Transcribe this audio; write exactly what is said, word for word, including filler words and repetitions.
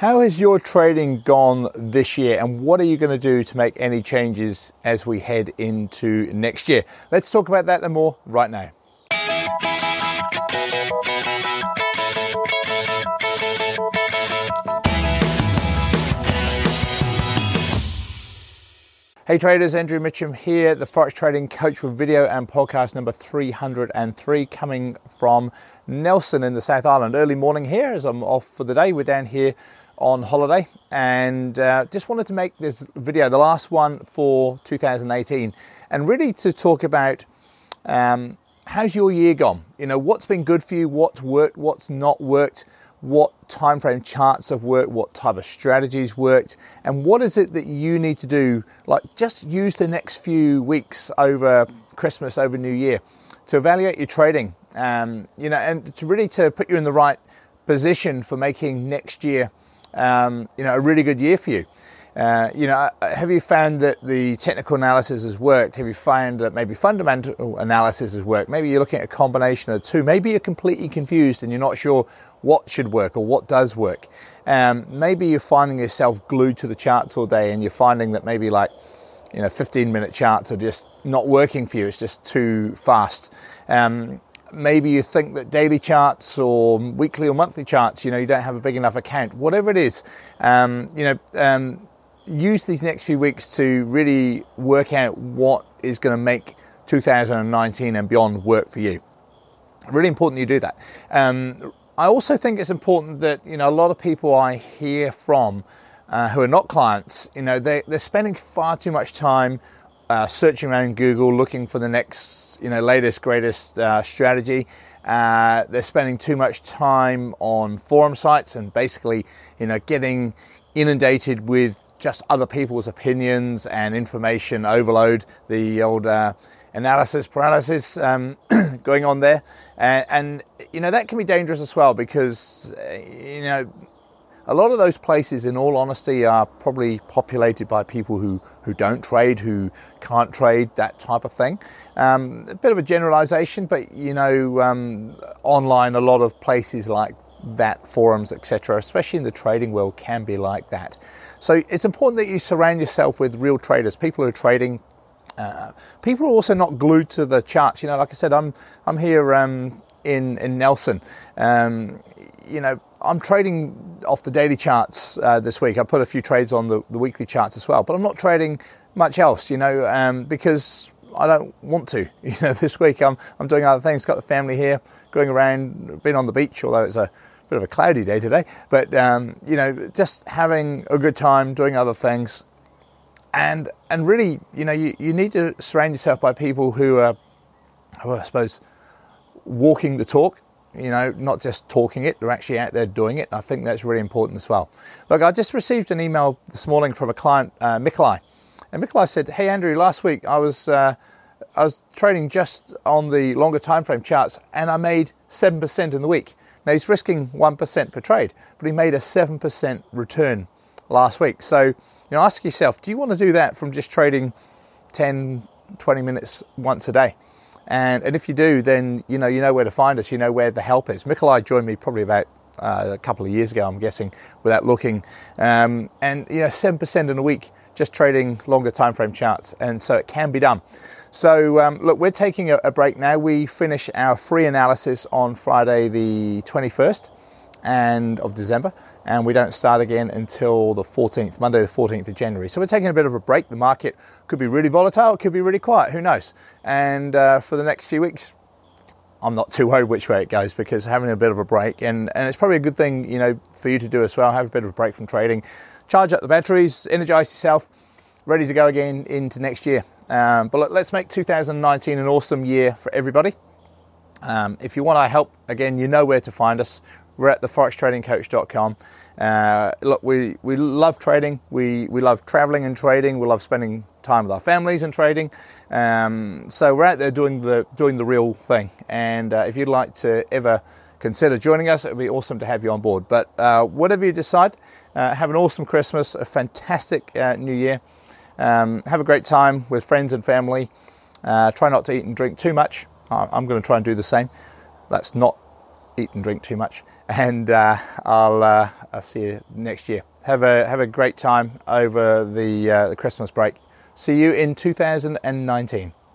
How has your trading gone this year, and what are you going to do to make any changes as we head into next year? Let's talk about that and more right now. Hey traders, Andrew Mitchum here, the Forex Trading Coach, for video and podcast number three hundred and three, coming from Nelson in the South Island. Early morning here as I'm off for the day. We're down here on holiday, and uh, just wanted to make this video, the last one for two thousand eighteen, and really to talk about um, how's your year gone? You know, what's been good for you, what's worked, what's not worked, what time frame charts have worked, what type of strategies worked, and what is it that you need to do, like just use the next few weeks over Christmas, over New Year, to evaluate your trading, um, you know, and to really to put you in the right position for making next year, um, you know, a really good year for you. Uh, you know, have you found that the technical analysis has worked? Have you found that maybe fundamental analysis has worked? Maybe you're looking at a combination of two. Maybe you're completely confused and you're not sure what should work or what does work. Um, maybe you're finding yourself glued to the charts all day, and you're finding that maybe like, you know, fifteen minute charts are just not working for you. It's just too fast. Um, maybe you think that daily charts or weekly or monthly charts, you know, you don't have a big enough account. Whatever it is, um, you know, um, use these next few weeks to really work out what is going to make two thousand nineteen and beyond work for you. Really important you do that. Um, I also think it's important that, you know, a lot of people I hear from uh, who are not clients, you know, they, they're spending far too much time uh, searching around Google, looking for the next, you know, latest, greatest uh, strategy. Uh, they're spending too much time on forum sites and basically, you know, getting inundated with just other people's opinions and information overload, the old uh, analysis paralysis um, going on there. And, and, you know, that can be dangerous as well, because, uh, you know, a lot of those places, in all honesty, are probably populated by people who, who don't trade, who can't trade, that type of thing. Um, a bit of a generalization, but, you know, um, online, a lot of places like that, forums, et cetera, especially in the trading world, can be like that. So it's important that you surround yourself with real traders, people who are trading. Uh, people are also not glued to the charts. You know, like I said, I'm I'm here um, in in Nelson. Um, you know, I'm trading off the daily charts uh, this week. I put a few trades on the, the weekly charts as well, but I'm not trading much else. You know, um, because I don't want to. You know, this week I'm I'm doing other things. Got the family here, going around, been on the beach, although it's a bit of a cloudy day today, but um, you know, just having a good time, doing other things, and and really, you know, you, you need to surround yourself by people who are, who are, I suppose, walking the talk. You know, not just talking it; they're actually out there doing it. I think that's really important as well. Look, I just received an email this morning from a client, uh, Mikolai, and Mikolai said, "Hey Andrew, last week I was uh, I was trading just on the longer time frame charts, and I made seven percent in the week." Now, he's risking one percent per trade, but he made a seven percent return last week. So, you know, ask yourself, do you want to do that from just trading ten, twenty minutes once a day? And and if you do, then, you know, you know where to find us. You know where the help is. Mikolai joined me probably about uh, a couple of years ago, I'm guessing, without looking. Um, and, you know, seven percent in a week, just trading longer time frame charts. And so it can be done. So um, look, we're taking a, a break now. We finish our free analysis on Friday the twenty-first and of December, and we don't start again until the fourteenth, Monday the fourteenth of January. So we're taking a bit of a break. The market could be really volatile, it could be really quiet, who knows? And uh, for the next few weeks, I'm not too worried which way it goes, because having a bit of a break, and, and it's probably a good thing, you know, for you to do as well, have a bit of a break from trading, charge up the batteries, energize yourself, ready to go again into next year. Um, but let's make two thousand nineteen an awesome year for everybody. Um, if you want our help, again, you know where to find us. We're at the forex trading coach dot com. Uh, look, we, we love trading. We, we love traveling and trading. We love spending time with our families and trading. Um, so we're out there doing the, doing the real thing. And uh, if you'd like to ever consider joining us, it would be awesome to have you on board. But uh, whatever you decide, uh, have an awesome Christmas, a fantastic uh, New Year. Um, have a great time with friends and family. Uh, try not to eat and drink too much. I'm going to try and do the same. That's not eat and drink too much, and uh, I'll, uh, I'll see you next year. Have a have a great time over the, uh, the Christmas break. See you in two thousand nineteen.